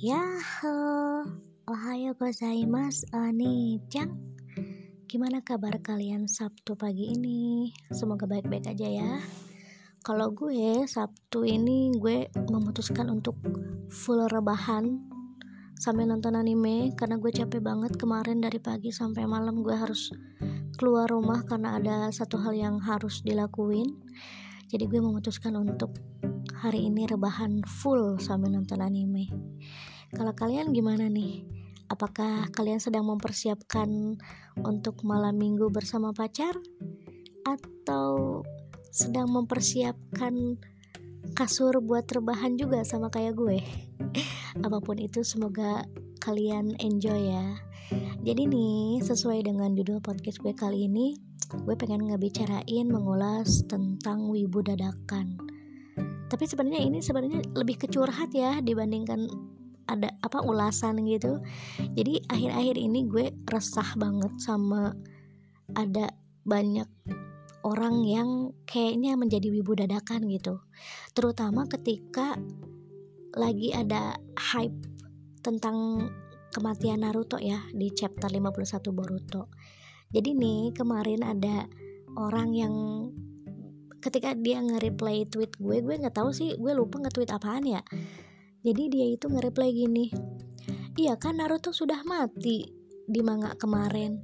Yahoo, ohayo gozaimasu Oni-chan. Gimana kabar kalian Sabtu pagi ini? Semoga baik-baik aja ya. Kalau gue Sabtu ini gue memutuskan untuk full rebahan sambil nonton anime karena gue capek banget kemarin. Dari pagi sampai malam gue harus keluar rumah karena ada satu hal yang harus dilakuin. Jadi gue memutuskan untuk hari ini rebahan full sambil nonton anime. Kalau kalian gimana nih? Apakah kalian sedang mempersiapkan untuk malam minggu bersama pacar? Atau sedang mempersiapkan kasur buat rebahan juga sama kayak gue? Apapun itu, semoga kalian enjoy ya. Jadi nih, sesuai dengan judul podcast gue kali ini, gue pengen ngebicarain, mengulas tentang wibu dadakan. Tapi sebenarnya ini lebih ke curhat ya dibandingkan ada ulasan gitu. Jadi akhir-akhir ini gue resah banget sama ada banyak orang yang kayaknya menjadi wibu dadakan gitu. Terutama ketika lagi ada hype tentang kematian Naruto ya di chapter 51 Boruto. Jadi nih kemarin ada orang yang ketika dia nge-reply tweet gue nggak tahu sih, gue lupa nge-tweet apaan ya. Jadi dia itu nge-reply gini, iya kan Naruto sudah mati di manga kemarin.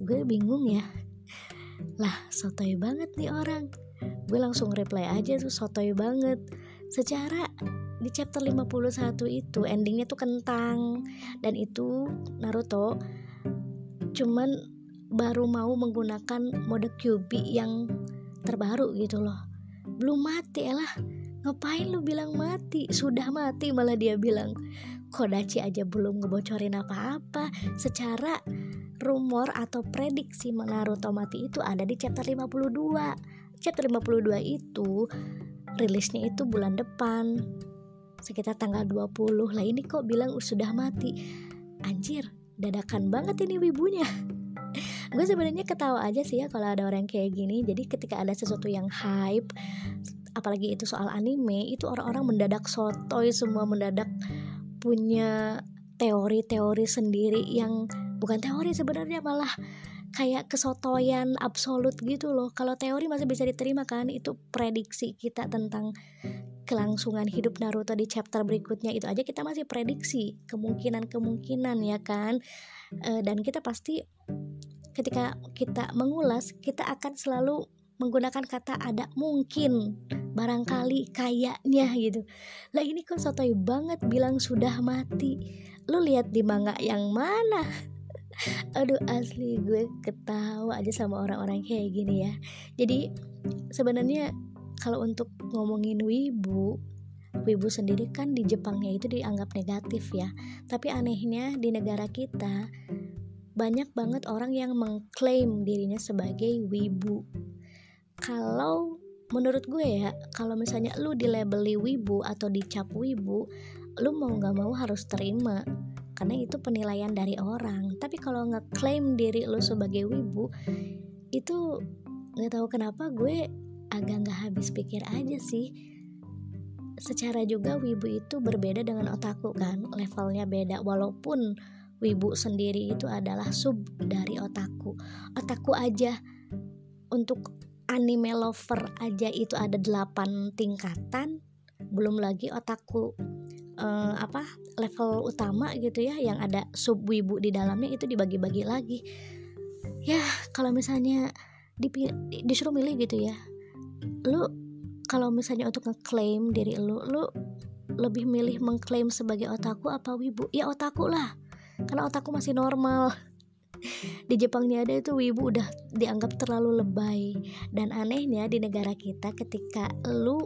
Gue bingung ya, lah sotoy banget nih orang. Gue langsung reply aja tuh, sotoy banget. Secara di chapter 51 itu endingnya tuh kentang, dan itu Naruto cuman baru mau menggunakan mode Kyuubi yang terbaru gitu loh. Belum mati, elah ngapain lu bilang mati, sudah mati malah dia bilang. Kodachi aja belum ngebocorin apa-apa. Secara rumor atau prediksi Naruto mati itu ada di chapter 52. Chapter 52 itu rilisnya itu bulan depan sekitar tanggal 20. Lah ini kok bilang sudah mati. Anjir, dadakan banget ini wibunya. Gue sebenarnya ketawa aja sih ya kalau ada orang kayak gini. Jadi ketika ada sesuatu yang hype, apalagi itu soal anime, itu orang-orang mendadak sotoy semua, mendadak punya teori-teori sendiri yang bukan teori sebenarnya, malah kayak kesotoyan absolut gitu loh. Kalau teori masih bisa diterima kan, itu prediksi kita tentang kelangsungan hidup Naruto di chapter berikutnya itu aja kita masih prediksi kemungkinan-kemungkinan ya kan. Dan kita pasti ketika kita mengulas, kita akan selalu menggunakan kata ada mungkin, barangkali, kayaknya gitu. Lah ini kok sotoy banget bilang sudah mati. Lu lihat di manga yang mana? Aduh asli gue ketawa aja sama orang-orang kayak gini ya. Jadi sebenarnya kalau untuk ngomongin wibu sendiri kan di Jepangnya itu dianggap negatif ya. Tapi anehnya di negara kita banyak banget orang yang mengklaim dirinya sebagai wibu. Kalau menurut gue ya, kalau misalnya lu dilabeli wibu atau dicap wibu, lu mau gak mau harus terima karena itu penilaian dari orang. Tapi kalau ngeklaim diri lu sebagai wibu, itu gak tahu kenapa gue agak gak habis pikir aja sih. Secara juga wibu itu berbeda dengan otaku kan, levelnya beda. Walaupun wibu sendiri itu adalah sub dari otaku. Otaku aja untuk anime lover aja itu ada 8 tingkatan, belum lagi otaku level utama gitu ya, yang ada sub wibu di dalamnya itu dibagi-bagi lagi. Ya kalau misalnya disuruh milih gitu ya, lu kalau misalnya untuk ngeklaim diri lu lebih milih mengklaim sebagai otaku apa wibu? Ya otaku lah, karena otaku masih normal. Di Jepangnya ada itu wibu udah dianggap terlalu lebay. Dan anehnya di negara kita ketika lu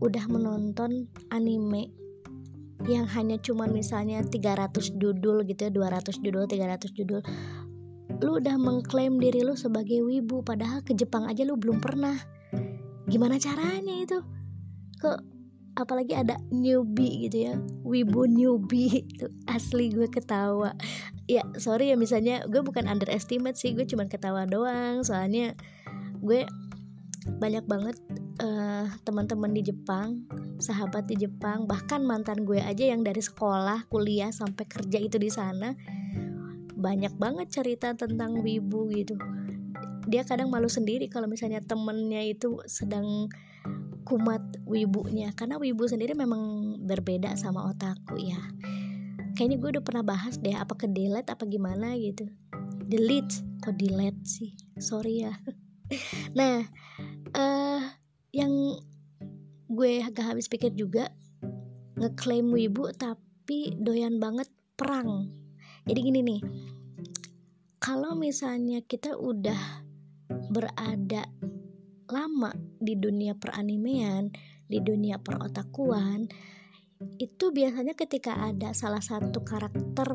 udah menonton anime yang hanya cuman misalnya 300 judul gitu ya, 200 judul, 300 judul, lu udah mengklaim diri lu sebagai wibu, padahal ke Jepang aja lu belum pernah. Gimana caranya itu? Apalagi ada newbie gitu ya, wibu newbie itu asli gue ketawa. Ya sorry ya, misalnya gue bukan underestimate sih, gue cuma ketawa doang. Soalnya gue banyak banget teman-teman di Jepang, sahabat di Jepang, bahkan mantan gue aja yang dari sekolah, kuliah sampai kerja itu di sana, banyak banget cerita tentang wibu gitu. Dia kadang malu sendiri kalau misalnya temennya itu sedang kumat wibunya, karena wibu sendiri memang berbeda sama otaku ya. Kayaknya gue udah pernah bahas deh, apa ke delete apa gimana gitu. Delete, kok delete sih, sorry ya. Nah, yang gue gak habis pikir juga, ngeklaim wibu tapi doyan banget perang. Jadi gini nih, kalau misalnya kita udah berada lama di dunia peranimean, di dunia perotakuan, itu biasanya ketika ada salah satu karakter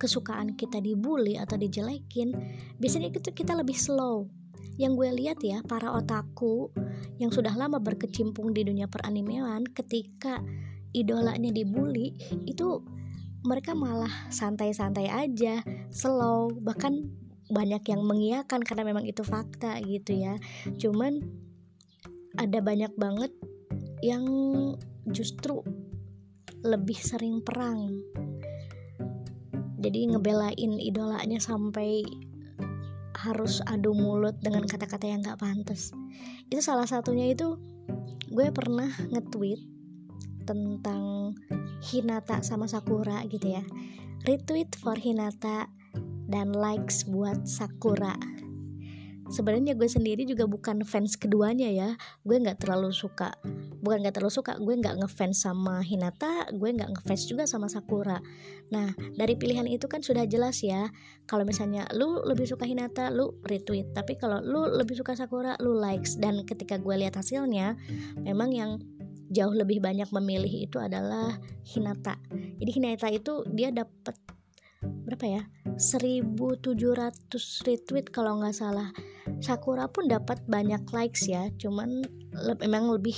kesukaan kita dibully atau dijelekin, biasanya itu kita lebih slow. Yang gue lihat ya, para otaku yang sudah lama berkecimpung di dunia peranimean, ketika idolanya dibully, itu mereka malah santai-santai aja, slow, bahkan banyak yang mengiyakan karena memang itu fakta gitu ya. Cuman ada banyak banget yang justru lebih sering perang, jadi ngebelain idolanya sampai harus adu mulut dengan kata-kata yang gak pantas. Itu salah satunya itu gue pernah nge-tweet tentang Hinata sama Sakura gitu ya, retweet for Hinata dan likes buat Sakura. Sebenarnya gue sendiri juga bukan fans keduanya ya, gue gak ngefans sama Hinata, gue gak ngefans juga sama Sakura. Nah, dari pilihan itu kan sudah jelas ya, kalau misalnya lu lebih suka Hinata, lu retweet, tapi kalau lu lebih suka Sakura, lu likes. Dan ketika gue lihat hasilnya, memang yang jauh lebih banyak memilih itu adalah Hinata. Jadi Hinata itu dia dapat berapa ya, 1.700 retweet kalau gak salah. Sakura pun dapat banyak likes ya, cuman memang lebih,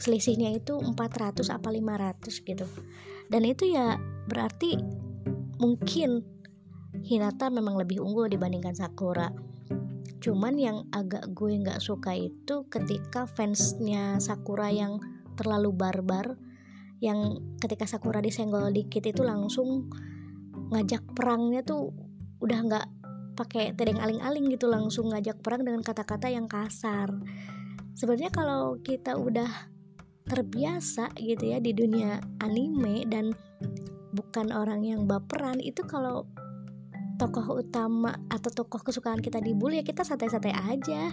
selisihnya itu 400 apa 500 gitu. Dan itu ya berarti mungkin Hinata memang lebih unggul dibandingkan Sakura. Cuman yang agak gue gak suka itu ketika fansnya Sakura yang terlalu barbar, yang ketika Sakura disenggol dikit itu langsung ngajak perangnya tuh udah gak pakai tedeng aling-aling gitu, langsung ngajak perang dengan kata-kata yang kasar. Sebenarnya kalau kita udah terbiasa gitu ya di dunia anime dan bukan orang yang baperan, itu kalau tokoh utama atau tokoh kesukaan kita dibully ya kita santai-santai aja.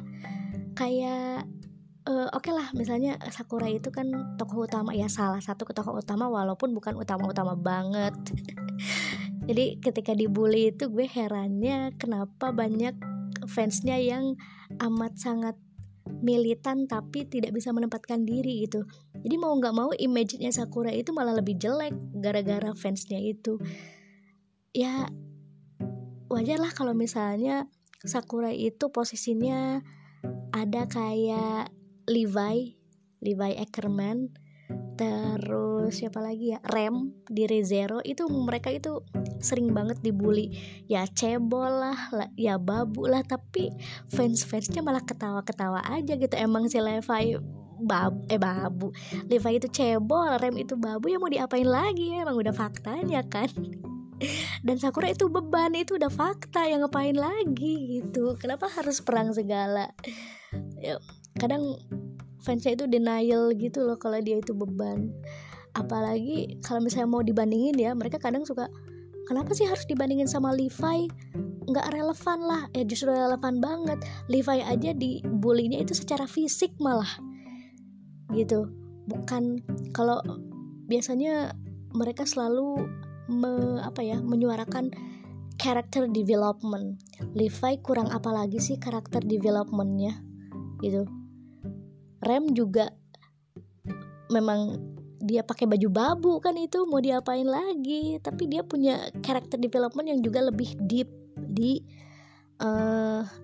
Kayak oke lah, misalnya Sakura itu kan tokoh utama ya, salah satu tokoh utama walaupun bukan utama-utama banget. Jadi ketika dibully itu gue herannya kenapa banyak fansnya yang amat sangat militan tapi tidak bisa menempatkan diri gitu. Jadi mau gak mau image-nya Sakura itu malah lebih jelek gara-gara fansnya itu. Ya wajar lah kalau misalnya Sakura itu posisinya ada kayak Levi Ackerman, terus siapa lagi ya, Rem di Re:Zero, itu mereka itu sering banget dibully ya, cebol lah, ya babu lah, tapi fans-fansnya malah ketawa-ketawa aja gitu. Emang si Levi babu, Levi itu cebol, Rem itu babu, ya mau diapain lagi ya, emang udah faktanya kan. Dan Sakura itu beban, itu udah fakta, yang ngapain lagi gitu, kenapa harus perang segala ya. Kadang fansnya itu denial gitu loh kalau dia itu beban. Apalagi kalau misalnya mau dibandingin ya, mereka kadang suka, kenapa sih harus dibandingin sama Levi, gak relevan lah. Ya justru relevan banget, Levi aja dibully-nya itu secara fisik malah gitu. Bukan, kalau biasanya mereka selalu menyuarakan character development. Levi kurang apa lagi sih karakter developmentnya gitu. Rem juga memang dia pakai baju babu kan, itu mau diapain lagi, tapi dia punya karakter development yang juga lebih deep di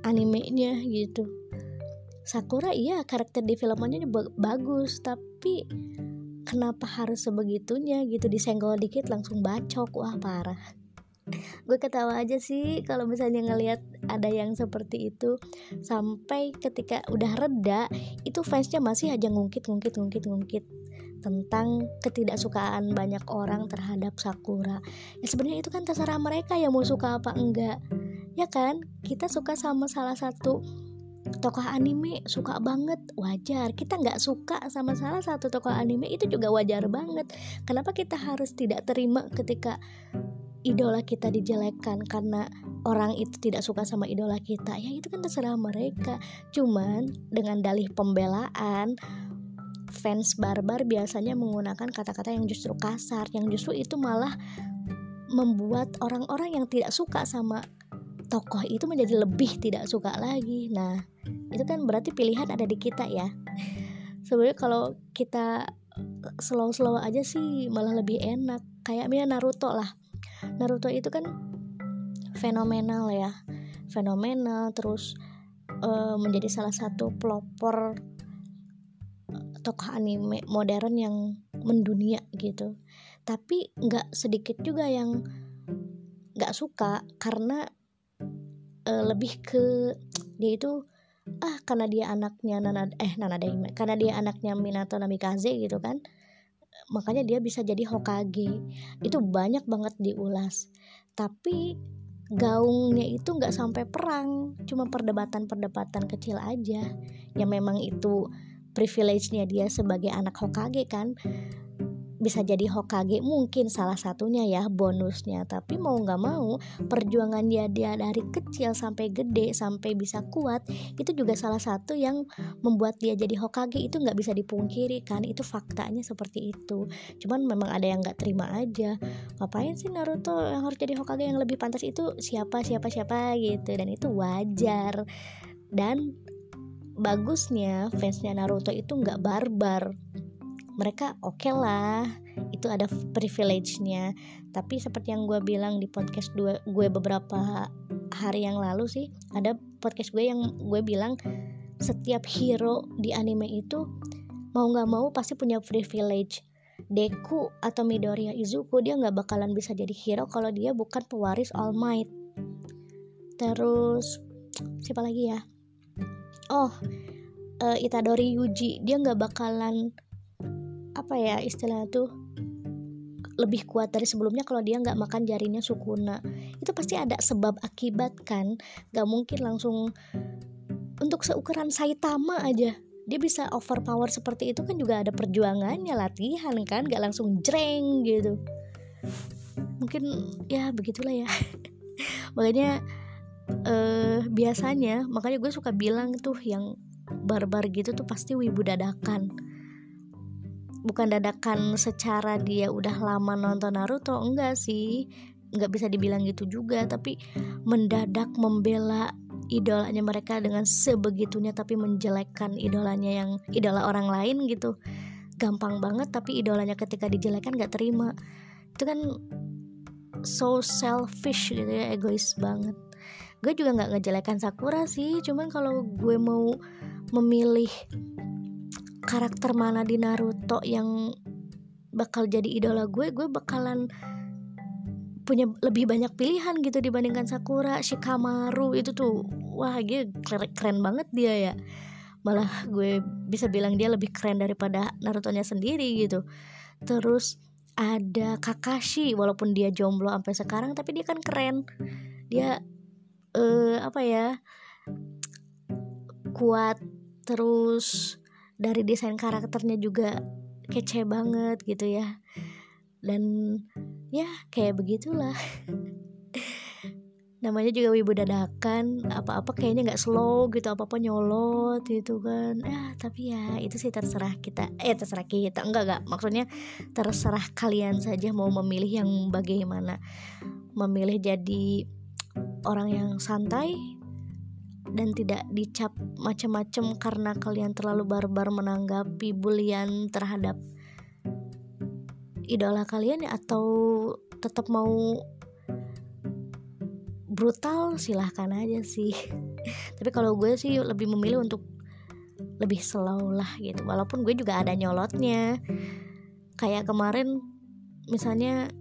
animenya gitu. Sakura iya karakter developmentnya bagus, tapi kenapa harus sebegitunya gitu, disenggol dikit langsung bacok, wah parah. Gue ketawa aja sih kalau misalnya ngelihat ada yang seperti itu sampai ketika udah reda itu fansnya masih aja ngungkit tentang ketidaksukaan banyak orang terhadap Sakura. Ya sebenarnya itu kan terserah mereka ya mau suka apa enggak, ya kan? Kita suka sama salah satu tokoh anime suka banget, wajar. Kita gak suka sama salah satu tokoh anime itu juga wajar banget. Kenapa kita harus tidak terima ketika idola kita dijelekan karena orang itu tidak suka sama idola kita? Ya itu kan terserah mereka. Cuman dengan dalih pembelaan, fans barbar biasanya menggunakan kata-kata yang justru kasar, yang justru itu malah membuat orang-orang yang tidak suka sama tokoh itu menjadi lebih tidak suka lagi. Nah itu kan berarti pilihan ada di kita ya. Sebenarnya kalau kita slow-slow aja sih malah lebih enak. Kayaknya Naruto lah. Naruto itu kan fenomenal ya, fenomenal terus menjadi salah satu pelopor tokoh anime modern yang mendunia gitu. Tapi nggak sedikit juga yang nggak suka karena lebih ke dia itu karena dia anaknya Nanadeime, karena dia anaknya Minato Namikaze gitu kan, makanya dia bisa jadi Hokage. Itu banyak banget diulas, tapi gaungnya itu nggak sampai perang, cuma perdebatan kecil aja. Ya memang itu privilege-nya dia sebagai anak Hokage kan, bisa jadi Hokage mungkin salah satunya ya bonusnya. Tapi mau gak mau perjuangan dia dari kecil sampai gede sampai bisa kuat itu juga salah satu yang membuat dia jadi Hokage. Itu gak bisa dipungkiri kan, itu faktanya seperti itu. Cuman memang ada yang gak terima aja, ngapain sih Naruto yang harus jadi Hokage, yang lebih pantas itu siapa gitu. Dan itu wajar. Dan bagusnya fansnya Naruto itu gak barbar, mereka oke lah, itu ada privilege-nya. Tapi seperti yang gue bilang di podcast gue beberapa hari yang lalu sih, ada podcast gue yang gue bilang setiap hero di anime itu mau gak mau pasti punya privilege. Deku atau Midoriya Izuku dia gak bakalan bisa jadi hero kalau dia bukan pewaris All Might. Terus siapa lagi ya? Itadori Yuji dia gak bakalan istilahnya tuh lebih kuat dari sebelumnya kalau dia nggak makan jarinya Sukuna. Itu pasti ada sebab akibat kan, nggak mungkin langsung untuk seukuran Saitama aja dia bisa overpower seperti itu kan, juga ada perjuangannya, latihan kan, nggak langsung jreng gitu. Mungkin ya begitulah ya. Makanya makanya gue suka bilang tuh yang barbar gitu tuh pasti wibu dadakan. Bukan dadakan secara dia udah lama nonton Naruto, enggak sih, enggak bisa dibilang gitu juga. Tapi mendadak membela idolanya mereka dengan sebegitunya, tapi menjelekkan idolanya, yang idola orang lain gitu. Gampang banget, tapi idolanya ketika dijelekkan gak terima. Itu kan so selfish gitu ya, egois banget. Gue juga gak ngejelekan Sakura sih, cuman kalau gue mau memilih karakter mana di Naruto yang bakal jadi idola gue bakalan punya lebih banyak pilihan gitu dibandingkan Sakura. Shikamaru itu tuh wah dia keren banget dia ya, malah gue bisa bilang dia lebih keren daripada Naruto-nya sendiri gitu. Terus ada Kakashi, walaupun dia jomblo sampai sekarang tapi dia kan keren, dia kuat, terus dari desain karakternya juga kece banget gitu ya. Dan ya kayak begitulah. Namanya juga wibu dadakan, apa-apa kayaknya gak slow gitu, apa-apa nyolot gitu kan. Tapi ya itu sih terserah kita. Enggak, maksudnya terserah kalian saja mau memilih yang bagaimana. Memilih jadi orang yang santai dan tidak dicap macam-macam karena kalian terlalu barbar menanggapi bulian terhadap idola kalian, atau tetap mau brutal, silahkan aja sih. Tapi kalau gue sih lebih memilih untuk lebih slow lah gitu, walaupun gue juga ada nyolotnya. Kayak kemarin misalnya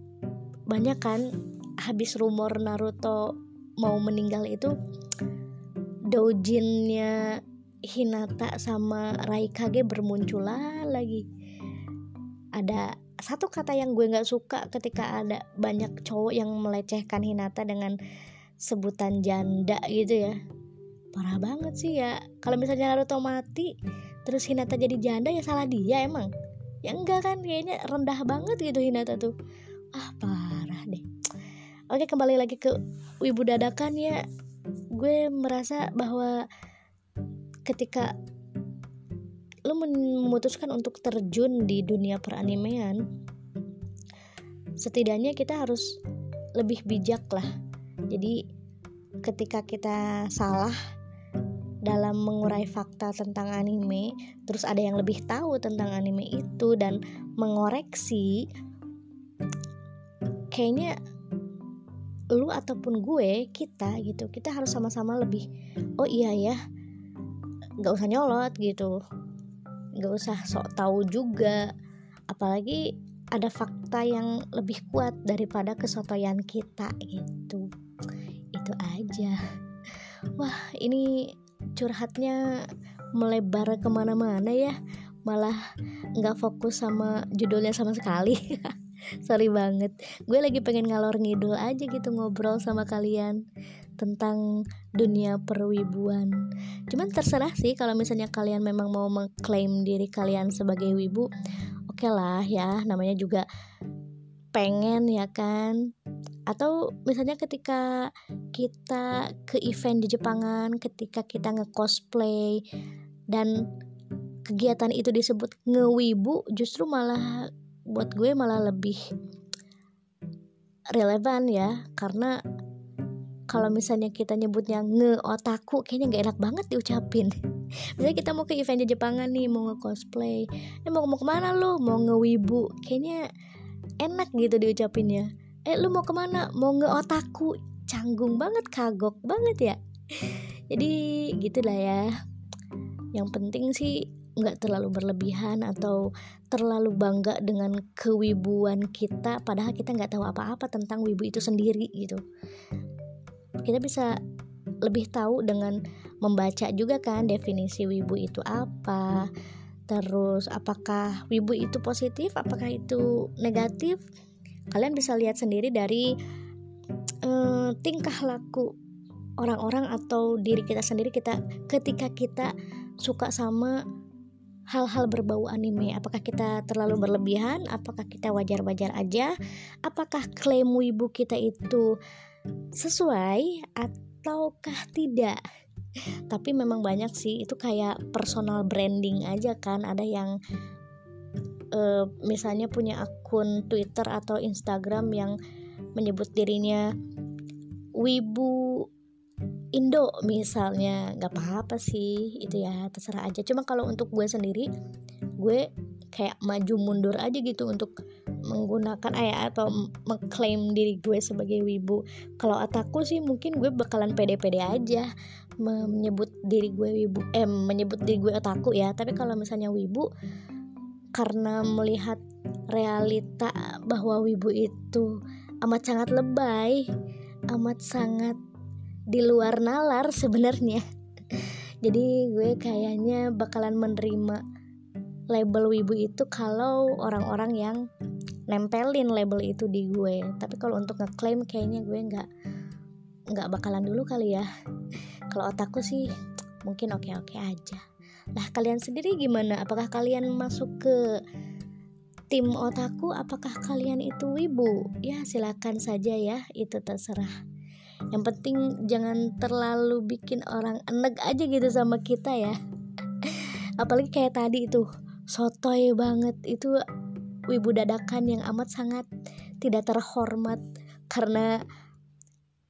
banyak kan habis rumor Naruto mau meninggal itu doujinnya Hinata sama Raikage bermunculan lagi. Ada satu kata yang gue gak suka ketika ada banyak cowok yang melecehkan Hinata dengan sebutan janda gitu ya. Parah banget sih ya. Kalau misalnya Naruto mati terus Hinata jadi janda, ya salah dia emang? Ya enggak kan, kayaknya rendah banget gitu Hinata tuh. Ah parah deh. Oke, kembali lagi ke Wibu Dadakan ya. Gue merasa bahwa ketika lo memutuskan untuk terjun di dunia peranimean, setidaknya kita harus lebih bijak lah. Jadi ketika kita salah dalam mengurai fakta tentang anime, terus ada yang lebih tahu tentang anime itu dan mengoreksi, kayaknya lo ataupun gue, kita gitu, kita harus sama-sama lebih, oh iya ya, gak usah nyolot gitu, gak usah sok tahu juga. Apalagi ada fakta yang lebih kuat daripada kesotoyan kita gitu. Itu aja. Wah, ini curhatnya melebar kemana-mana ya, malah gak fokus sama judulnya sama sekali. Sorry banget, gue lagi pengen ngalor ngidul aja gitu, ngobrol sama kalian tentang dunia perwibuan. Cuman terserah sih, kalau misalnya kalian memang mau mengklaim diri kalian sebagai wibu, oke lah ya, namanya juga pengen ya kan. Atau misalnya ketika kita ke event di Jepangan, ketika kita nge-cosplay dan kegiatan itu disebut ngewibu, justru malah buat gue malah lebih relevan ya. Karena kalau misalnya kita nyebutnya nge-otaku, kayaknya gak enak banget diucapin. Misalnya kita mau ke event di Jepangan nih, mau nge-cosplay, mau kemana lu? Mau nge-wibu. Kayaknya enak gitu diucapinnya. Lu mau kemana? Mau nge-otaku. Canggung banget, kagok banget ya. Jadi gitulah ya. Yang penting sih gak terlalu berlebihan atau terlalu bangga dengan kewibuan kita, padahal kita gak tahu apa-apa tentang wibu itu sendiri gitu. Kita bisa lebih tahu dengan membaca juga kan definisi wibu itu apa, terus apakah wibu itu positif, apakah itu negatif. Kalian bisa lihat sendiri dari tingkah laku orang-orang atau diri kita sendiri kita ketika kita suka sama hal-hal berbau anime. Apakah kita terlalu berlebihan, apakah kita wajar-wajar aja, apakah klaim wibu kita itu sesuai ataukah tidak. Tapi memang banyak sih, itu kayak personal branding aja kan. Ada yang misalnya punya akun Twitter atau Instagram yang menyebut dirinya wibu Indo misalnya. Gak apa-apa sih, itu ya terserah aja. Cuma kalau untuk gue sendiri, gue kayak maju mundur aja gitu untuk menggunakan atau mengklaim diri gue sebagai wibu. Kalau otaku sih mungkin gue bakalan pede-pede aja menyebut diri gue wibu, menyebut diri gue otaku ya. Tapi kalau misalnya wibu, karena melihat realita bahwa wibu itu amat sangat lebay, amat sangat di luar nalar sebenarnya. Jadi gue kayaknya bakalan menerima label wibu itu kalau orang-orang yang nempelin label itu di gue. Tapi kalau untuk ngeklaim kayaknya gue nggak bakalan dulu kali ya. Kalau otaku sih mungkin oke-oke aja. Lah kalian sendiri gimana? Apakah kalian masuk ke tim otaku? Apakah kalian itu wibu? Ya silakan saja ya, itu terserah. Yang penting jangan terlalu bikin orang eneg aja gitu sama kita ya. Apalagi kayak tadi itu sotoy banget, itu wibu dadakan yang amat sangat tidak terhormat karena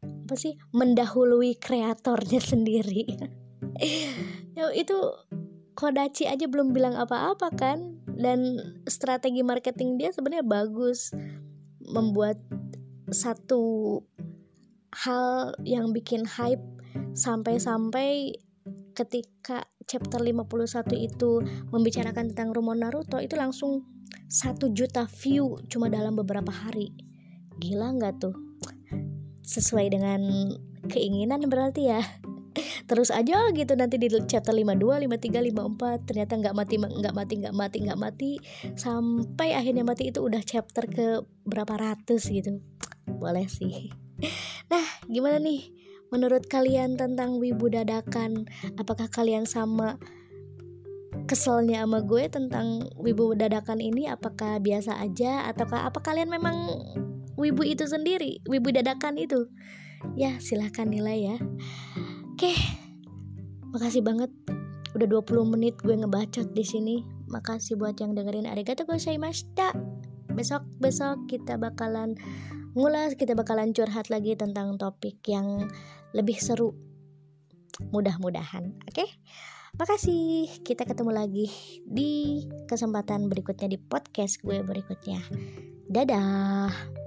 apa sih, mendahului kreatornya sendiri. Ya, itu Kodachi aja belum bilang apa-apa kan, dan strategi marketing dia sebenarnya bagus, membuat satu hal yang bikin hype sampai-sampai ketika chapter 51 itu membicarakan tentang rumor Naruto, itu langsung 1 juta view cuma dalam beberapa hari. Gila gak tuh? Sesuai dengan keinginan berarti ya. terus aja gitu nanti di chapter 52, 53, 54 ternyata nggak mati sampai akhirnya mati itu udah chapter ke berapa ratus gitu. Boleh sih. Nah, gimana nih menurut kalian tentang wibu dadakan? Apakah kalian sama keselnya sama gue tentang wibu dadakan ini? Apakah biasa aja ataukah apa kalian memang wibu itu sendiri, wibu dadakan itu? Ya, silahkan nilai ya. Oke. Makasih banget udah 20 menit gue ngebacot di sini. Makasih buat yang dengerin. Arigatou gozaimashita. Besok kita bakalan ngulas, kita bakalan curhat lagi tentang topik yang lebih seru, mudah-mudahan. Oke? Makasih, kita ketemu lagi di kesempatan berikutnya, di podcast gue berikutnya. Dadah.